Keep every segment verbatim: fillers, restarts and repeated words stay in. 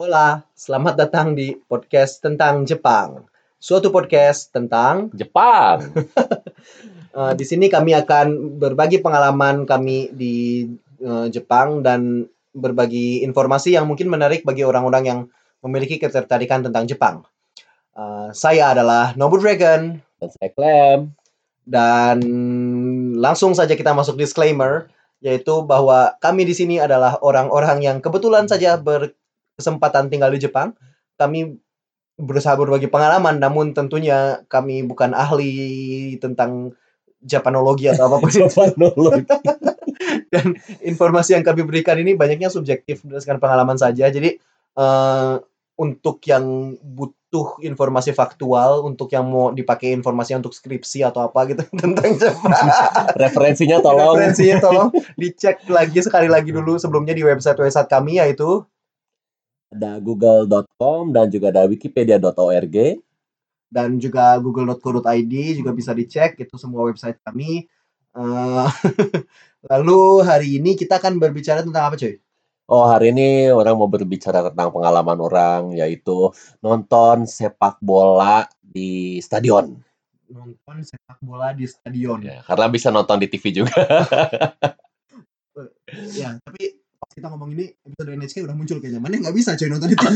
Hola, selamat datang di podcast tentang Jepang. Suatu podcast tentang Jepang. uh, di sini kami akan berbagi pengalaman kami di uh, Jepang dan berbagi informasi yang mungkin menarik bagi orang-orang yang memiliki ketertarikan tentang Jepang. Uh, saya adalah Nobu Dragon. Dan saya Clem. Dan langsung saja kita masuk disclaimer, yaitu bahwa kami di sini adalah orang-orang yang kebetulan saja ber kesempatan tinggal di Jepang. Kami berusaha berbagi pengalaman, namun tentunya kami bukan ahli tentang Japanologi atau apapun. Japanologi. Dan informasi yang kami berikan ini banyaknya subjektif berdasarkan pengalaman saja. Jadi uh, untuk yang butuh informasi faktual, untuk yang mau dipakai informasinya untuk skripsi atau apa gitu tentang Jepang, referensinya tolong referensinya tolong dicek lagi sekali lagi dulu sebelumnya di website-website kami, yaitu ada google dot com dan juga ada wikipedia dot org dan juga google dot co dot id juga bisa dicek, itu semua website kami. Uh, Lalu hari ini kita akan berbicara tentang apa, cuy? Oh, hari ini orang mau berbicara tentang pengalaman orang, yaitu nonton sepak bola di stadion. Nonton sepak bola di stadion. Ya, karena bisa nonton di T V juga. Ya, tapi kita ngomong ini episode N H K udah muncul kayaknya. Mana nggak bisa coy nonton di T V.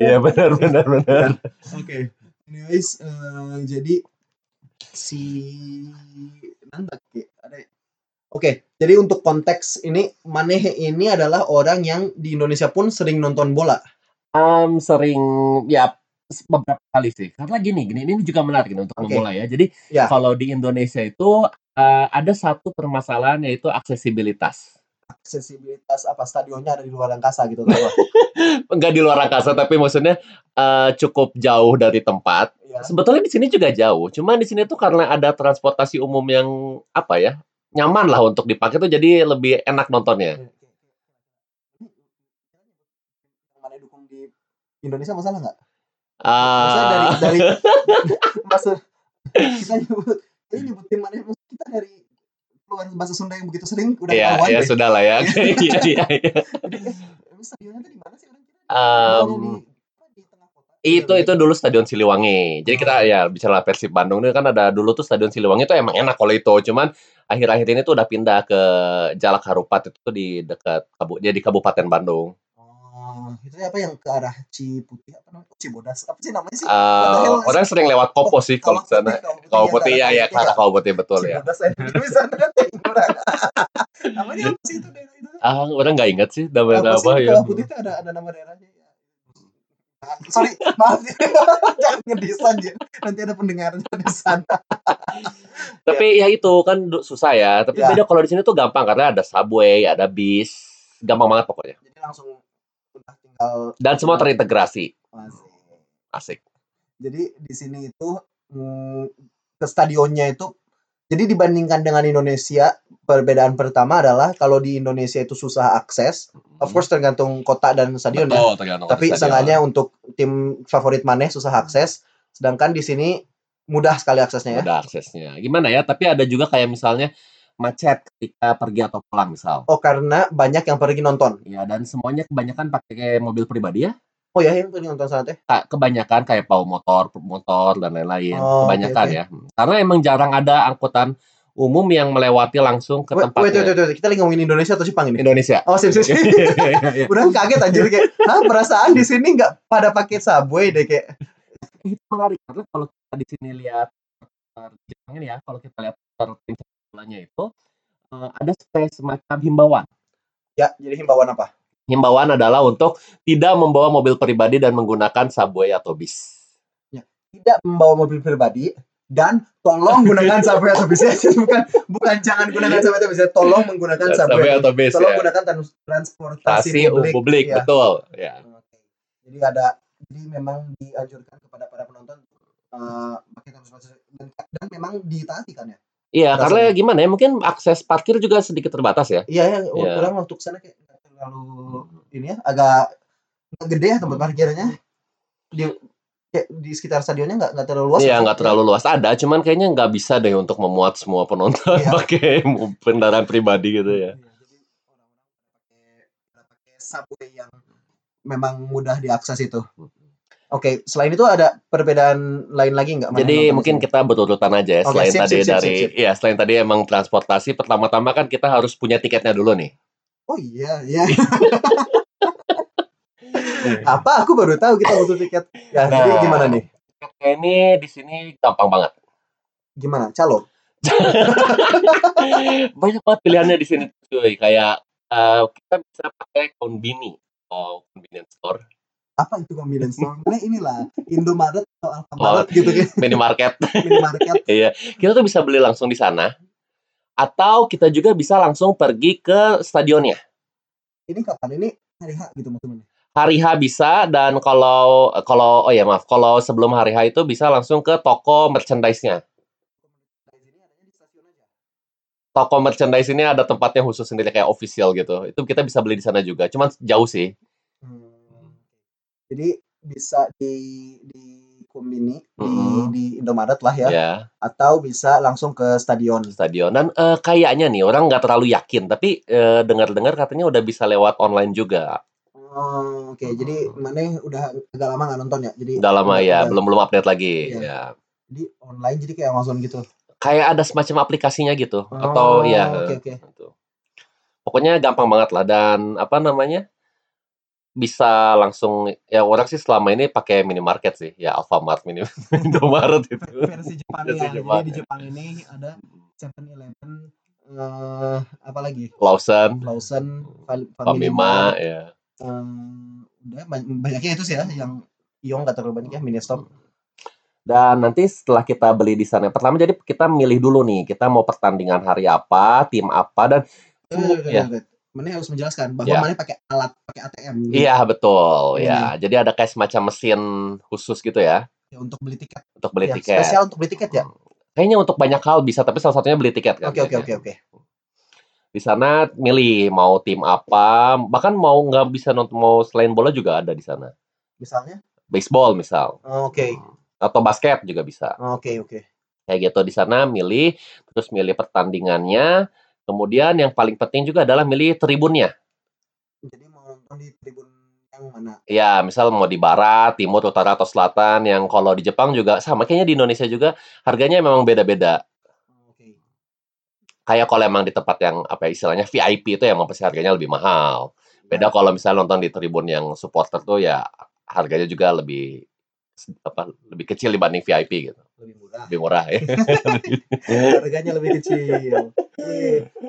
Iya benar benar benar. Oke. Anyways, uh, jadi si Nandak ya. Oke, okay, jadi untuk konteks ini, Maneh ini adalah orang yang di Indonesia pun sering nonton bola. Um, sering ya beberapa kali sih. Karena gini, gini ini juga menarik nih, untuk okay. Bola ya. Jadi ya. Kalau di Indonesia itu Uh, ada satu permasalahan, yaitu aksesibilitas. Aksesibilitas apa? Stadionnya ada di luar angkasa gitu? Enggak di luar angkasa, tapi maksudnya uh, cukup jauh dari tempat. Ya. Sebetulnya di sini juga jauh, cuman di sini tuh karena ada transportasi umum yang apa ya, nyaman lah untuk dipakai tuh, jadi lebih enak nontonnya. Mana dukung di Indonesia masalah nggak? Uh... Masalah dari dari maksud kita nyebut. Ini nyebutin mana kita dari keluaran bahasa Sunda yang begitu sering udah yeah, ketahuan. Iya, yeah, sudah lah ya. Iya, iya, iya. Emang stadionnya itu di mana sih orang kita? Itu itu dulu stadion Siliwangi. Jadi kita ya bicara Persib Bandung itu kan ada dulu tuh stadion Siliwangi itu emang enak kalau itu. Cuman akhir-akhir ini tuh udah pindah ke Jalak Harupat, itu di dekat kabu, jadi Kabupaten Bandung. Oh, itu apa yang ke arah Ciputi apa namanya? Cibodas. Apa sih namanya sih? Uh, orang sering lewat Kopo sih kalau ke sana. Kopo ya ya, karena Kopo betul ya. Cibodas saya di sana orang. Namanya apa sih itu daerah itu? Ah, orang enggak ingat sih nama apa ya. Kopo itu ada ada nama daerahnya ya. Sorry, maaf. Jangan ngedisan ya. Nanti ada pendengar di sana. Tapi ya itu kan susah ya. Tapi beda kalau di sini tuh gampang karena ada subway, ada bis. Gampang banget pokoknya. Jadi langsung dan semua terintegrasi. Asik. Asik. Jadi di sini itu hmm, ke stadionnya itu. Jadi dibandingkan dengan Indonesia, perbedaan pertama adalah kalau di Indonesia itu susah akses. Of course tergantung kota dan stadion. Betul, ya. Tapi seenggaknya untuk tim favorit Maneh susah akses. Sedangkan di sini mudah sekali aksesnya ya. Mudah aksesnya. Gimana ya? Tapi ada juga kayak misalnya macet ketika pergi atau pulang misal. Oh, karena banyak yang pergi nonton. Iya, dan semuanya kebanyakan pakai mobil pribadi ya. Oh ya, yang pergi nonton sana teh. Kebanyakan kayak pau motor, motor dan lain-lain. Oh, kebanyakan okay, okay. ya. Karena emang jarang ada angkutan umum yang melewati langsung ke tempatnya. Wait, wait, wait, wait. Kita lagi ngomongin Indonesia atau Jepang ini? Indonesia. Oh, sip, sip. Udah kaget anjir kayak. Nah, perasaan di sini nggak pada pakai subway deh kayak. Itu menarik karena kalau kita di sini lihat Jepang ini ya, kalau kita lihat bolanya itu uh, ada semacam himbauan. Ya, jadi himbauan apa? Himbauan adalah untuk tidak membawa mobil pribadi dan menggunakan subway atau bis. Ya, tidak membawa mobil pribadi dan tolong gunakan subway atau bis. bukan bukan jangan gunakan subway atau bis, tolong menggunakan subway atau bis. Tolong ya. Gunakan transportasi publik. publik ya. Betul, ya. Jadi ada jadi memang dianjurkan kepada para penonton uh, pakai transportasi dan, dan memang ditaati kan ya. Iya, karena gimana ya, mungkin akses parkir juga sedikit terbatas ya. Iya, ya, ya. Kurang waktu kesana kayak terlalu ini ya, agak gede ya tempat parkirnya. Di, kayak di sekitar stadionnya nggak nggak terlalu luas. Iya, nggak terlalu luas ada, cuman kayaknya nggak bisa deh untuk memuat semua penonton ya. Pakai kendaraan pribadi gitu ya. Jadi orang-orang pakai subway yang memang mudah diakses itu. Oke, okay, selain itu ada perbedaan lain lagi nggak? Jadi mungkin disini? Kita berurutan aja ya. Okay, selain sip, tadi sip, dari, sip, sip. ya selain tadi emang transportasi, pertama-tama kan kita harus punya tiketnya dulu nih. Oh iya, iya. Apa? Aku baru tahu kita butuh tiket. Ya, nah, jadi gimana nih? Tiketnya ini di sini gampang banget. Gimana? Calo? Banyak banget pilihannya di sini, cuy. Kayak uh, kita bisa pakai konbini atau convenience store. Apa itu convenience store? Nah inilah Indomaret atau Alfamaret oh, gitu kan. Minimarket. Minimarket. Iya. Kita tuh bisa beli langsung di sana. Atau kita juga bisa langsung pergi ke stadionnya. Ini kapan? Ini hari H gitu maksudnya. Hari H bisa, dan kalau kalau oh ya maaf, kalau sebelum hari H itu bisa langsung ke toko merchandise-nya. Toko merchandise ini ada tempatnya khusus sendiri kayak official gitu. Itu kita bisa beli di sana juga. Cuman jauh sih. Jadi bisa di di kombini mm-hmm. di, di Indomaret lah ya, yeah. atau bisa langsung ke stadion. Stadion. Dan uh, kayaknya nih orang nggak terlalu yakin, tapi uh, dengar-dengar katanya udah bisa lewat online juga. Oh, Oke, okay. mm-hmm. Jadi mana udah agak lama nggak nonton ya? Jadi udah lama ya, belum belum update lagi. Yeah. Yeah. Jadi online, jadi kayak Amazon gitu. Kayak ada semacam aplikasinya gitu, oh, atau ya. Oke okay, oke. Okay. Pokoknya gampang banget lah, dan apa namanya? Bisa langsung, ya orang sih selama ini pakai minimarket sih, ya Alfamart, mini Indomaret itu. Versi Jepang ya, Jepang. Jadi di Jepang ini ada seven eleven, uh, apa lagi? Lawson, Lawson, Famima, ya. Um, udah banyaknya itu sih ya, yang Iong gak terlalu banyak ya, Ministop. Dan nanti setelah kita beli di sana, pertama jadi kita milih dulu nih, kita mau pertandingan hari apa, tim apa, dan uh, ya. Right, right. Mana harus menjelaskan bahwa yeah. mana pakai alat, pakai A T M. Iya gitu. yeah, betul, ya. Yeah. Jadi ada kayak semacam mesin khusus gitu ya. Ya untuk beli tiket. Untuk beli yeah, tiket. Spesial untuk beli tiket ya. Kayaknya untuk banyak hal bisa, tapi salah satunya beli tiket kan. Oke oke oke oke. Di sana milih mau tim apa, bahkan mau nggak bisa nonton mau selain bola juga ada di sana. Misalnya? Baseball misal. Oh, oke. Okay. Atau basket juga bisa. Oke oh, oke. Okay, okay. Kayak gitu di sana milih, terus milih pertandingannya. Kemudian yang paling penting juga adalah milih tribunnya. Jadi mau nonton di tribun yang mana? Ya, misal mau di barat, timur, utara, atau selatan. Yang kalau di Jepang juga sama. Kayaknya di Indonesia juga harganya memang beda-beda. Okay. Kayak kalau emang di tempat yang apa istilahnya V I P itu ya emang pasti harganya lebih mahal. Beda ya. Kalau misalnya nonton di tribun yang supporter tuh ya harganya juga lebih apa lebih kecil dibanding V I P gitu. Lebih murah. Lebih murah ya. Harganya lebih kecil.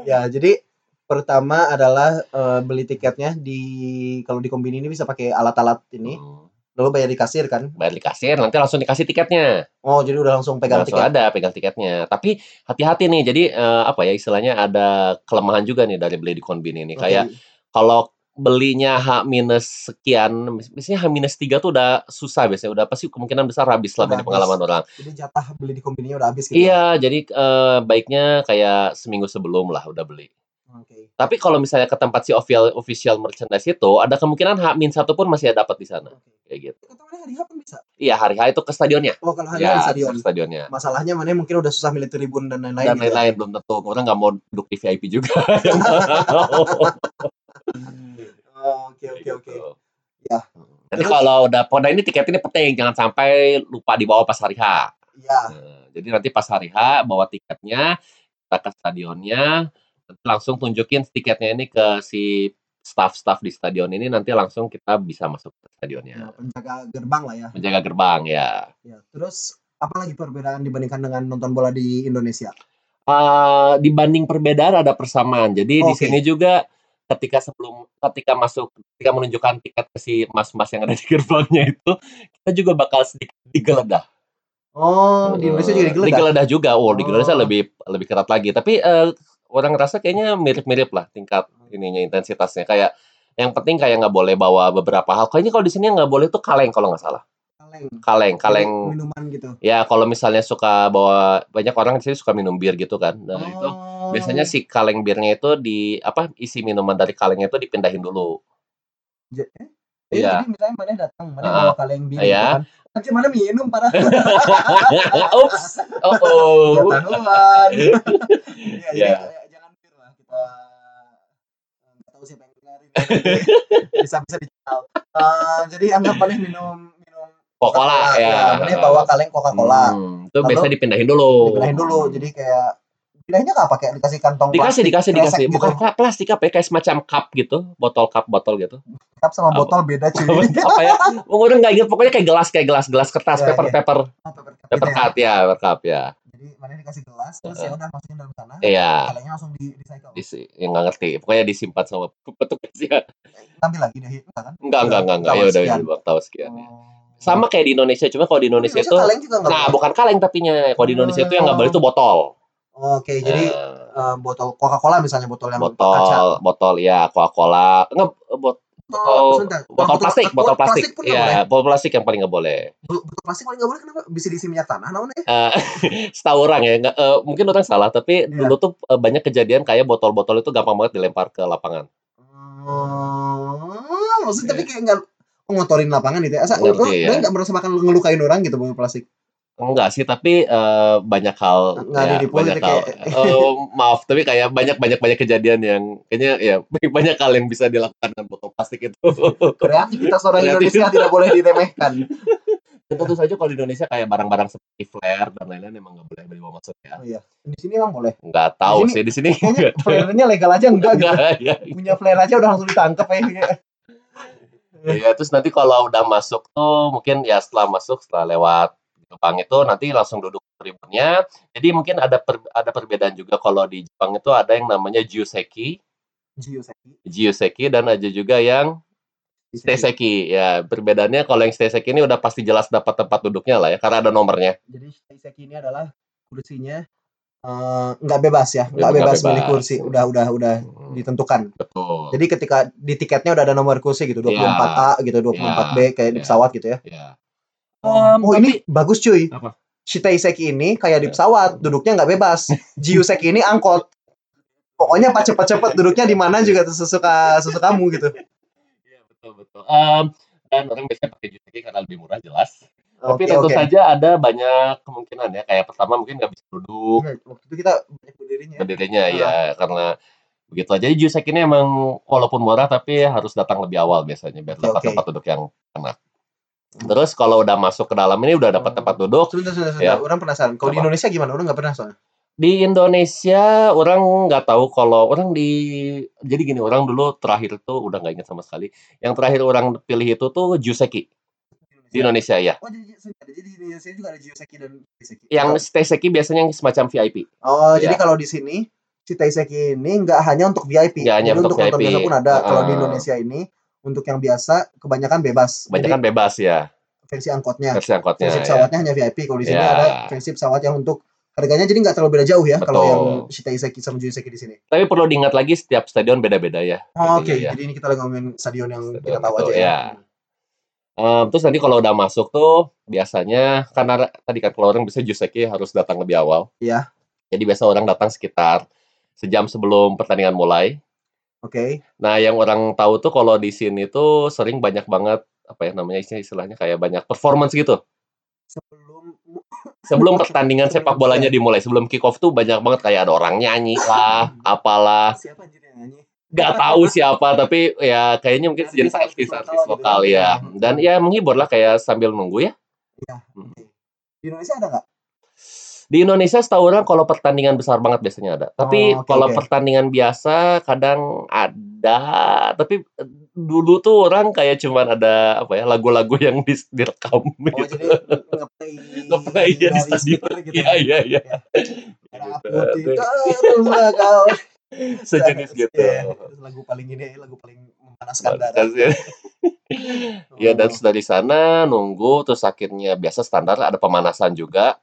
Ya, jadi pertama adalah uh, beli tiketnya di kalau di kombini ini bisa pakai alat-alat ini. Hmm. Lalu bayar di kasir kan? Bayar di kasir, nanti langsung dikasih tiketnya. Oh, jadi udah langsung pegang langsung tiket. Ada pegang tiketnya. Tapi hati-hati nih. Jadi uh, apa ya istilahnya ada kelemahan juga nih dari beli di kombini ini. Okay. Kayak kalau belinya H minus sekian, misalnya H minus tiga tuh udah susah biasanya, udah pasti kemungkinan besar habis lah dari pengalaman orang. Jadi jatah beli di kombininya udah habis gitu. Iya, jadi eh, baiknya kayak seminggu sebelum lah udah beli. Okay. Tapi kalau misalnya ke tempat si official official merchandise itu, ada kemungkinan H minus satu pun masih dapat di sana. Okay. Kayak gitu. Ketemunya hari H pun bisa. Iya, hari H itu ke stadionnya. Oh, kalau hari H ya, ke stadion. Stadionnya. Masalahnya mana mungkin udah susah milih tribun dan lain-lain. Dan lain-lain gitu. Belum tentu. Orang nggak mau duduk di V I P juga. Oke oke oke. Ya. Jadi kalau udah Ponda ini tiket ini penting, jangan sampai lupa dibawa pas hari H. Iya. Nah, jadi nanti pas hari H bawa tiketnya, kita ke stadionnya, langsung tunjukin tiketnya ini ke si staff-staff di stadion ini, nanti langsung kita bisa masuk ke stadionnya. Ya, penjaga gerbang lah ya. Penjaga gerbang ya. Ya. Terus apa lagi perbedaan dibandingkan dengan nonton bola di Indonesia? Uh, dibanding perbedaan ada persamaan. Jadi oh, di okay. sini juga ketika sebelum ketika masuk ketika menunjukkan tiket ke si mas-mas yang ada di gerbangnya itu kita juga bakal sedikit digeledah. Oh, di Indonesia juga digeledah. Digeledah juga. Oh, digeledah saya lebih lebih ketat lagi. Tapi uh, orang ngerasa kayaknya mirip-mirip lah tingkat ininya intensitasnya. Kayak yang penting kayak nggak boleh bawa beberapa hal. Kayaknya kalau di sini nggak boleh tuh kaleng kalau nggak salah. Kaleng. Kaleng, kaleng. Minuman gitu. Ya, kalau misalnya suka bawa banyak orang di sini suka minum bir gitu kan. Nah, oh. itu biasanya si kaleng birnya itu di apa isi minuman dari kalengnya itu dipindahin dulu. Iya. Eh, jadi misalnya mana datang, mana uh, bawa kaleng bir gitu kan. Nanti mana minum parah. Ups. Oh oh. Ketahuan. Iya, jangan bir lah kita. Enggak tahu aku sih pengen dengerin. Bisa-bisa dijual. Uh, jadi anggap paling minum minum Coca-Cola ya. Ini bawa kaleng Coca-Cola. Hmm, itu lalu, biasanya dipindahin dulu. Dipindahin dulu. Jadi kayak bilangnya nggak pakai dikasih kantong dikasih plastik, dikasih dikasih gitu. Bukan plastik apa ya, kayak semacam cup gitu, botol cup botol gitu. Cup sama botol apa? Beda cuy. Apa ya? Udah nggak inget, pokoknya kayak gelas kayak gelas gelas kertas ya, paper, ya. Paper, nah, paper paper paper cup ya paper cup ya. Jadi mana dikasih gelas terus uh, ya udah masukin dalam sana. Iya. Kalengnya langsung di recycle. Disi, ya nggak ngerti, pokoknya disimpan sama petugasnya. Tampil lagi deh, kan? Enggak enggak enggak enggak ya udah udah tahu sekian ya. Sama kayak di Indonesia, cuma kalau di Indonesia itu nah bukan kaleng tapinya, kalau di Indonesia itu yang nggak boleh itu botol. Oke, jadi uh, uh, botol Coca-Cola misalnya, botol yang botol, kaca. Botol ya, Coca-Cola. Enggak bot, botol, botol, botol plastik, botol plastik. Botol plastik ya, boleh. Botol plastik yang paling enggak boleh. Botol plastik paling enggak boleh kenapa? Bisa diisi minyak tanah namanya. Eh, setahu orang ya, enggak uh, mungkin orang salah, tapi yeah. Dulu tuh uh, banyak kejadian kayak botol-botol itu gampang banget dilempar ke lapangan. Hmm, maksudnya yeah. Tapi kayak enggak ngotorin lapangan gitu ya. Asa lu ya. Enggak merasa bakal ngelukain orang gitu botol plastik. Enggak sih, tapi uh, banyak hal ya, banyak hal kayak... uh, maaf, tapi kayak banyak-banyak-banyak kejadian yang kayaknya ya banyak hal yang bisa dilakukan dengan botol plastik itu. Kreativitas orang Indonesia tidak boleh diremehkan. Dan tentu saja kalau di Indonesia kayak barang-barang seperti flare dan lain-lain emang nggak boleh dibawa masuk ya. Oh, iya. Di sini emang boleh? Nggak tahu sih, di sini flare-nya legal aja enggak, enggak gitu ya. Punya flare aja udah langsung ditangkap ya. Iya, terus nanti kalau udah masuk tuh mungkin ya setelah masuk, setelah lewat Jepang itu nanti langsung duduk tribunnya. Jadi mungkin ada per, ada perbedaan juga kalau di Jepang itu ada yang namanya Jiyoseki. Jiyoseki. Jiyoseki dan ada juga yang Shiseki. Ya, perbedaannya kalau yang Shiseki ini udah pasti jelas dapat tempat duduknya lah ya karena ada nomornya. Jadi Shiseki ini adalah kursinya nggak uh, bebas ya, nggak bebas, bebas milih kursi, udah udah udah hmm. ditentukan. Betul. Jadi ketika di tiketnya udah ada nomor kursi gitu, dua puluh empat A yeah. gitu, dua puluh empat B yeah. kayak yeah. di pesawat gitu ya. Yeah. Um, oh tapi, ini bagus cuy. Apa? Shiseki ini kayak di pesawat, duduknya nggak bebas. Jiyoseki ini angkot. Pokoknya pas cepet-cepet duduknya di mana juga sesuka sesuka kamu gitu. Iya betul betul. Um, dan orang biasanya pakai Jiyoseki karena lebih murah jelas. Okay, tapi tentu okay. saja ada banyak kemungkinan ya. Kayak pertama mungkin nggak bisa duduk. Waktu itu kita banyak berdirinya. Berdirinya ya uh. karena begitu aja. Jadi Jiyoseki ini emang walaupun murah tapi harus datang lebih awal biasanya biar dapat okay. tempat duduk yang enak. Terus kalau udah masuk ke dalam ini udah dapat tempat duduk. Sebentar, sebentar, sebentar. Ya. Orang penasaran. Kalau di Indonesia gimana? Orang nggak pernah soalnya. Di Indonesia orang nggak tahu kalau orang di jadi gini orang dulu terakhir tuh udah nggak ingat sama sekali. Yang terakhir orang pilih itu tuh Jiyoseki. Di Indonesia ya. Oh jadi jadi di Indonesia juga ada Jiyoseki dan Shiseki. Yang Shiseki biasanya yang semacam V I P. Oh ya. Jadi kalau di sini Shiseki ini nggak hanya untuk V I P. Nggak hanya untuk, untuk V I P. Untuk biasa pun ada. Uh. Kalau di Indonesia ini. Untuk yang biasa, kebanyakan bebas. Kebanyakan jadi, bebas ya. Versi angkotnya. Versi angkotnya. Versi pesawatnya ya. Hanya V I P. Kalau di sini ya. Ada versi pesawat yang untuk harganya jadi nggak terlalu beda jauh ya. Betul. Kalau yang Shiseki sama Jiyoseki di sini. Tapi perlu diingat lagi setiap stadion beda-beda ya. Oh, Oke. Okay. Ya. Jadi ini kita lagi ngomongin stadion yang stadion kita tahu betul, aja ya. ya. Um, terus nanti kalau udah masuk tuh biasanya karena tadi kan kalau orang bisa Jiyoseki harus datang lebih awal. Iya. Jadi biasa orang datang sekitar sejam sebelum pertandingan mulai. Oke. Okay. Nah, yang orang tahu tuh kalau di sini tuh sering banyak banget apa ya namanya istilahnya kayak banyak performance gitu. Sebelum sebelum pertandingan sepak bolanya dimulai, sebelum kick off tuh banyak banget kayak ada orang nyanyi lah, apalah. Siapa anjir yang nyanyi? Gak tahu siapa, tapi ya kayaknya mungkin sejenis artis-artis lokal ya. Dan ya menghibur lah kayak sambil nunggu ya. Iya. Di Indonesia ada nggak? Di Indonesia setahu orang kalau pertandingan besar banget biasanya ada. Tapi oh, okay, kalau okay. pertandingan biasa kadang ada. Tapi dulu tuh orang kayak cuman ada apa ya lagu-lagu yang dis- direkam. Oh gitu. Jadi ngeplay. Ngeplay ya di stadion. Iya iya iya. Sejenis gitu. Ya, lagu paling ini lagu paling memanaskan darah. Ya dan dari sana nunggu terus akhirnya biasa standar ada pemanasan juga.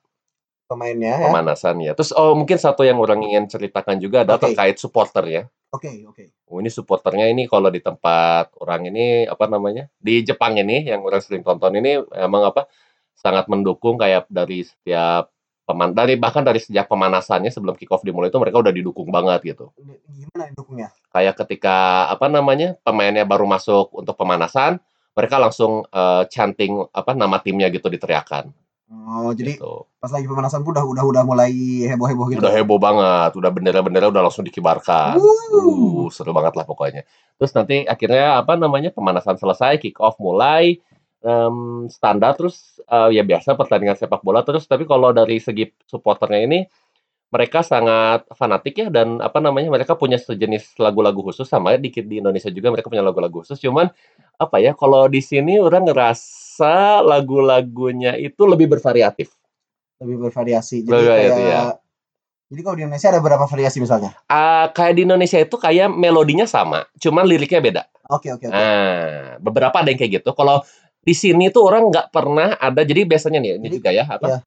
Pemainnya ya. Pemanasan ya. Terus oh mungkin satu yang orang ingin ceritakan juga adalah okay. terkait supporter ya. Oke, okay, oke. Okay. Oh ini supporternya ini kalau di tempat orang ini apa namanya? Di Jepang ini yang orang sering tonton ini emang apa? Sangat mendukung kayak dari setiap peman dari bahkan dari sejak pemanasannya sebelum kick off dimulai itu mereka udah didukung banget gitu. Gimana didukungnya? Kayak ketika apa namanya? Pemainnya baru masuk untuk pemanasan, mereka langsung uh, chanting apa nama timnya gitu diteriakan. Oh, jadi gitu. Pas lagi pemanasan udah udah udah mulai heboh-heboh gitu. Udah heboh banget, udah bendera-bendera udah langsung dikibarkan. Uh. Uh, seru banget lah pokoknya. Terus nanti akhirnya apa namanya? Pemanasan selesai, kick off mulai, um, standar terus uh, ya biasa pertandingan sepak bola terus, tapi kalau dari segi supporternya ini mereka sangat fanatik ya, dan apa namanya mereka punya sejenis lagu-lagu khusus, sama dikit di Indonesia juga mereka punya lagu-lagu khusus, cuman apa ya, kalau di sini orang ngerasa lagu-lagunya itu lebih bervariatif, lebih bervariasi. Jadi Laga, kayak, ya. Jadi kalau di Indonesia ada berapa variasi misalnya? Uh, kayak di Indonesia itu kayak melodinya sama, cuman liriknya beda. Oke oke. oke. Nah, beberapa ada yang kayak gitu. Kalau di sini tuh orang nggak pernah ada. Jadi biasanya nih jadi, ini juga ya apa? Ya.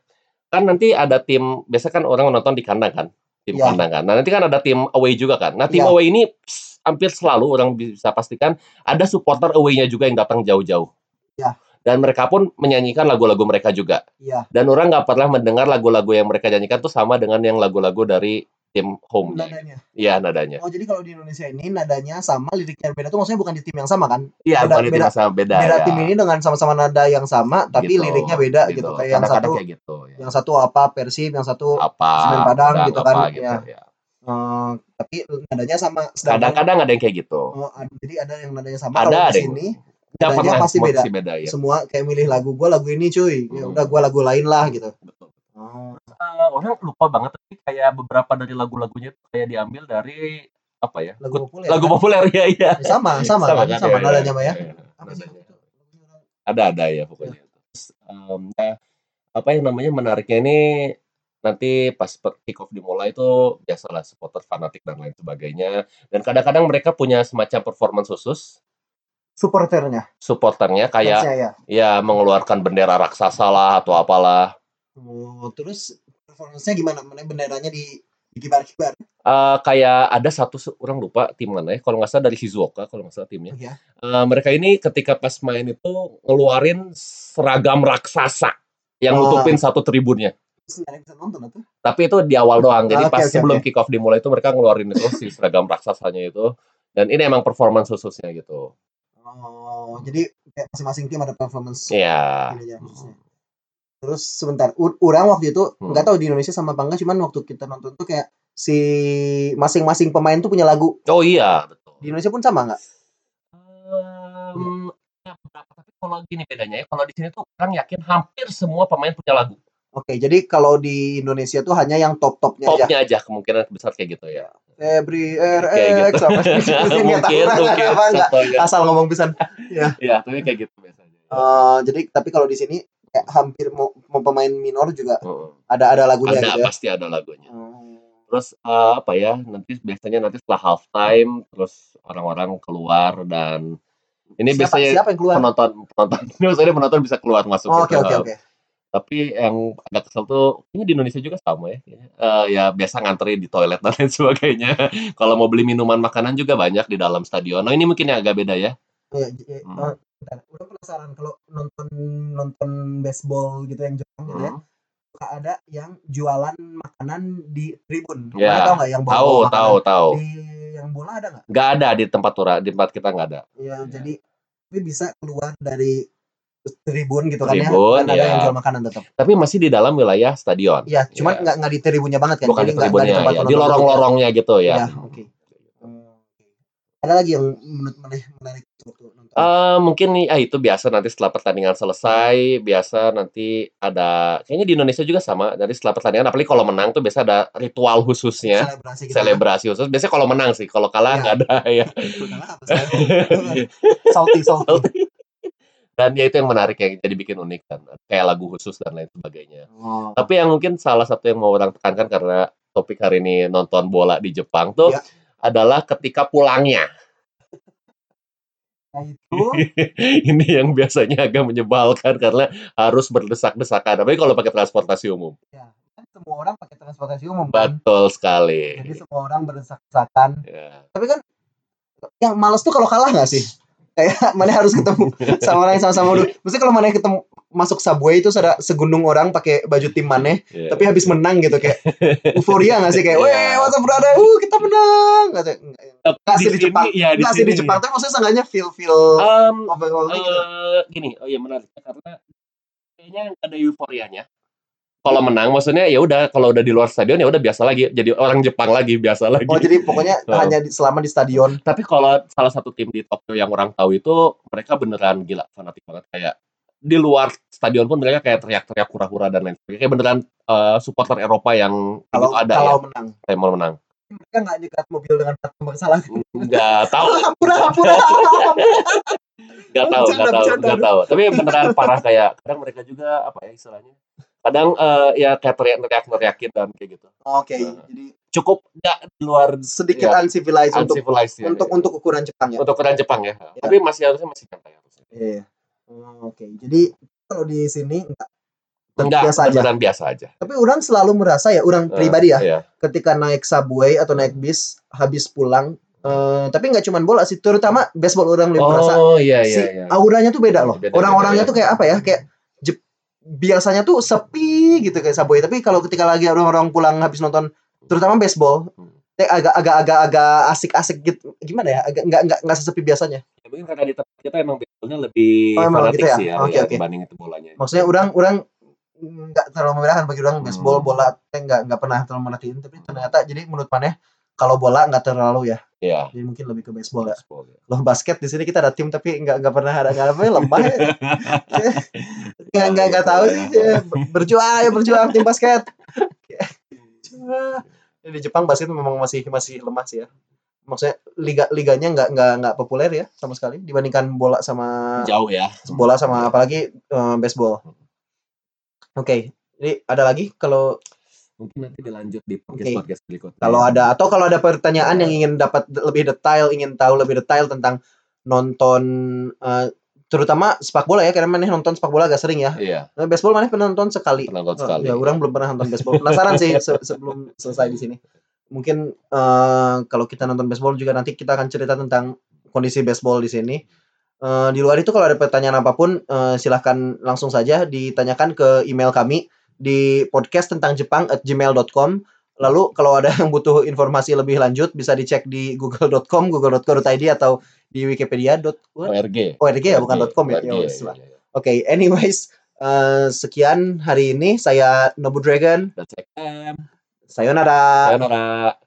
Kan nanti ada tim, biasa kan orang nonton di kandang kan, tim yeah. kandang kan. Nah nanti kan ada tim away juga kan. Nah tim yeah. away ini pss, hampir selalu orang bisa pastikan ada supporter away-nya juga yang datang jauh-jauh. Yeah. Dan mereka pun menyanyikan lagu-lagu mereka juga. Yeah. Dan orang nggak pernah mendengar lagu-lagu yang mereka nyanyikan tuh sama dengan yang lagu-lagu dari tim home. Nadanya. Iya nadanya. Oh jadi kalau di Indonesia ini nadanya sama, liriknya beda tuh maksudnya bukan di tim yang sama kan? Iya bukan di tim yang sama, beda. Beda ya. Tim ini dengan sama-sama nada yang sama, tapi gitu, liriknya beda gitu. gitu. Kayak yang satu kayak gitu. Ya. Yang satu apa Persib, yang satu Semen Padang gitu apa, kan? Gitu, ya. Ya. Uh, tapi nadanya sama. Kadang-kadang ada yang kayak gitu. Oh, jadi ada yang nadanya sama. Ada ada. Sini nadanya pasti beda. beda ya. Semua kayak milih lagu gue lagu ini cuy, ya udah gue lagu lain lah gitu. Betul. Hmm. Uh, orang lupa banget tapi kayak beberapa dari lagu-lagunya kayak diambil dari apa ya lagu populer, lagu populer ya ya sama sama sama kan, sama nadanya ya, ya. ya, ya. ada ada ya pokoknya ya. Terus, um, nah, apa yang namanya menariknya ini nanti pas kick off dimulai itu biasalah supporter fanatik dan lain sebagainya, dan kadang-kadang mereka punya semacam performance khusus supporternya supporternya kayak Maksudnya, ya. ya mengeluarkan bendera raksasa lah atau apalah. Oh, terus performance-nya gimana? Mana benderanya di dikibar-kibar? Uh, kayak ada satu orang lupa tim mana ya? Kalau nggak salah dari Shizuoka kalau nggak salah timnya. Yeah. Uh, mereka ini ketika pas main itu ngeluarin seragam raksasa yang oh. nutupin satu tribunnya. Nonton, Tapi itu di awal doang. Jadi ah, okay, pas okay, sebelum okay. kick off dimulai itu mereka ngeluarin itu si seragam raksasanya itu. Dan ini emang performance khususnya gitu. Oh, jadi kayak masing-masing tim ada performance. Iya. Yeah. Terus sebentar, U- orang waktu itu nggak hmm. tahu di Indonesia sama apa enggak, cuman waktu kita nonton tuh kayak si masing-masing pemain tuh punya lagu. Oh iya, betul. Di Indonesia pun sama nggak? Um, ya beberapa, tapi kalau gini bedanya ya, kalau di sini tuh orang yakin hampir semua pemain punya lagu. Oke, jadi kalau di Indonesia tuh hanya yang top-topnya aja. Topnya aja kemungkinan besar kayak gitu ya. Every R X gitu. mungkin mungkin asal ngomong pisan. Ya, ya, tapi kayak gitu biasanya. Uh, jadi tapi kalau di sini kayak hampir mau, mau pemain minor juga hmm. ada ada lagunya ada, gitu ya? Pasti ada lagunya. Hmm. Terus uh, apa ya nanti biasanya nanti setelah half time terus orang-orang keluar, dan ini siapa, biasanya siapa yang keluar? penonton penonton biasanya penonton bisa keluar masuk. Oh, gitu. Oke oke oke. Tapi yang agak kesel tuh ini di Indonesia juga sama ya. Uh, ya biasa ngantri di toilet dan lain sebagainya. Kalau mau beli minuman makanan juga banyak di dalam stadion. Nah ini mungkin yang agak beda ya. Ya, ya hmm. uh, udah penasaran kalau nonton nonton baseball gitu yang Jepang gitu ya, suka ada yang jualan makanan di tribun. Yeah. Kamu tahu nggak yang bola? Tahu tahu tahu. Di yang bola ada nggak? Nggak ada di tempat ura, di tempat kita nggak ada. Ya, ya. Jadi tapi bisa keluar dari tribun gitu kan, tribun, ya, kan ada ya. Yang jual makanan tetap. Tapi masih di dalam wilayah stadion. Iya, cuman nggak ya. nggak di tribunnya banget kan? Bukan jadi di tribunnya, gak, gak di, ya. di lorong-lorongnya gitu ya. Ya oke. Okay. Ada lagi yang menurut menarik untuk nonton? Uh, mungkin nih, ah, itu biasa nanti setelah pertandingan selesai, biasa nanti ada, kayaknya di Indonesia juga sama, jadi setelah pertandingan, apalagi kalau menang tuh biasa ada ritual khususnya, selebrasi, gitu selebrasi kan? Khusus, biasanya kalau menang sih, kalau kalah nggak ya. ada ya. Salty-salty. Dan ya itu yang menarik yang jadi bikin unik kan, kayak lagu khusus dan lain sebagainya. Wow. Tapi yang mungkin salah satu yang mau orang tekankan karena topik hari ini nonton bola di Jepang tuh, ya. adalah ketika pulangnya. Nah, itu ini yang biasanya agak menyebalkan karena harus berdesak-desakan. Tapi kalau pakai transportasi umum. Ya, kan semua orang pakai transportasi umum. Betul kan? Sekali. Jadi semua orang berdesak-desakan. Ya. Tapi kan yang malas tuh kalau kalah nggak sih? Kayak mana harus ketemu sama orang yang sama-sama dulu. Maksudnya kalau mana ketemu masuk subway itu ada segunung orang pakai baju tim mana, yeah. tapi habis menang gitu kayak euforia nggak sih kayak, weh what's up brother, uh kita menang. Nggak sih di, di Jepang, ya, nggak sih di Jepang tapi maksudnya seenggaknya feel feel. Um, uh, gitu. Gini, oh ya menariknya karena kayaknya ada euforianya. Kalau menang maksudnya ya udah, kalau udah di luar stadion ya udah biasa lagi, jadi orang Jepang lagi, biasa lagi. Oh, jadi pokoknya oh. hanya di, selama di stadion. Tapi kalau salah satu tim di Tokyo yang orang tahu itu mereka beneran gila, fanatik banget, kayak di luar stadion pun mereka kayak teriak-teriak, hura-hura dan lain sebagainya. Kayak beneran uh, supporter Eropa yang kalau ada kalau ya. menang. Kayak mau menang. Mereka nggak nyekat mobil dengan plat nomor salah. Nggak tahu. Hampura-hampura. Nggak tahu, nggak tahu, nggak tahu. Tapi beneran parah, kayak kadang mereka juga apa ya istilahnya? Kadang uh, ya kayak teriak-teriak-teriakin dan kayak gitu. Oke, okay, nah, jadi cukup nggak di luar sedikit ya, uncivilized, uncivilized untuk ya, untuk ya. untuk ukuran Jepang ya. Untuk ukuran Jepang ya. ya. Tapi masih harusnya masih kan kayak harusnya. Iya. Hmm, Oke, okay. Jadi kalau di sini enggak Enggak, biasa aja. biasa aja. Tapi orang selalu merasa ya, orang uh, pribadi ya, iya. ketika naik subway atau naik bis, habis pulang, uh, tapi nggak cuma bola sih, terutama baseball orang lebih oh, merasa, iya, iya, si iya. auranya tuh beda loh. Beda, Orang-orangnya beda, tuh kayak apa ya, kayak Jep- biasanya tuh sepi gitu kayak subway, tapi kalau ketika lagi orang-orang pulang habis nonton, terutama baseball, agak-agak-agak-agak asik-asik gitu, gimana ya, agak nggak nggak nggak sesepi biasanya. Ya, mungkin karena di tempat kita emang baseballnya lebih oh, fanatik gitu ya? sih ya, okay, ya okay. dibanding itu bolanya. Maksudnya orang-orang nggak terlalu membedakan bagi orang baseball hmm. bola nggak nggak pernah terlalu merhatiin, tapi ternyata jadi menurut Paneh kalau bola nggak terlalu ya, yeah. jadi mungkin lebih ke baseball, baseball ya. Loh basket di sini kita ada tim tapi nggak nggak pernah ada nggak apa lemah nggak nggak nggak tahu sih berjuang ya berjuang tim basket di Jepang basket memang masih masih lemah sih ya, maksudnya liga liganya nggak nggak nggak populer ya sama sekali dibandingkan bola sama jauh ya bola sama apalagi um, baseball. Oke, okay. Jadi ada lagi kalau mungkin nanti dilanjut di podcast-podcast okay. berikutnya. Kalau ada atau kalau ada pertanyaan ya. yang ingin dapat lebih detail, ingin tahu lebih detail tentang nonton uh, terutama sepak bola ya, karena Maneh nonton sepak bola agak sering ya. Iya. Nah, baseball Maneh pernah nonton sekali. Pernah nonton sekali. Ya, orang belum pernah nonton baseball. Penasaran sih se- sebelum selesai di sini. Mungkin uh, kalau kita nonton baseball juga nanti kita akan cerita tentang kondisi baseball di sini. Uh, di luar itu kalau ada pertanyaan apapun uh, silahkan langsung saja ditanyakan ke email kami di podcast tentang Jepang at gmail dot com. Lalu kalau ada yang butuh informasi lebih lanjut bisa dicek di google dot com, google dot co dot id atau di wikipedia dot org. org ya, bukan .com ya. ya, ya, ya, ya. Oke, okay, anyways uh, sekian hari ini, saya Nobu Dragon. Sayonara. Sayonara.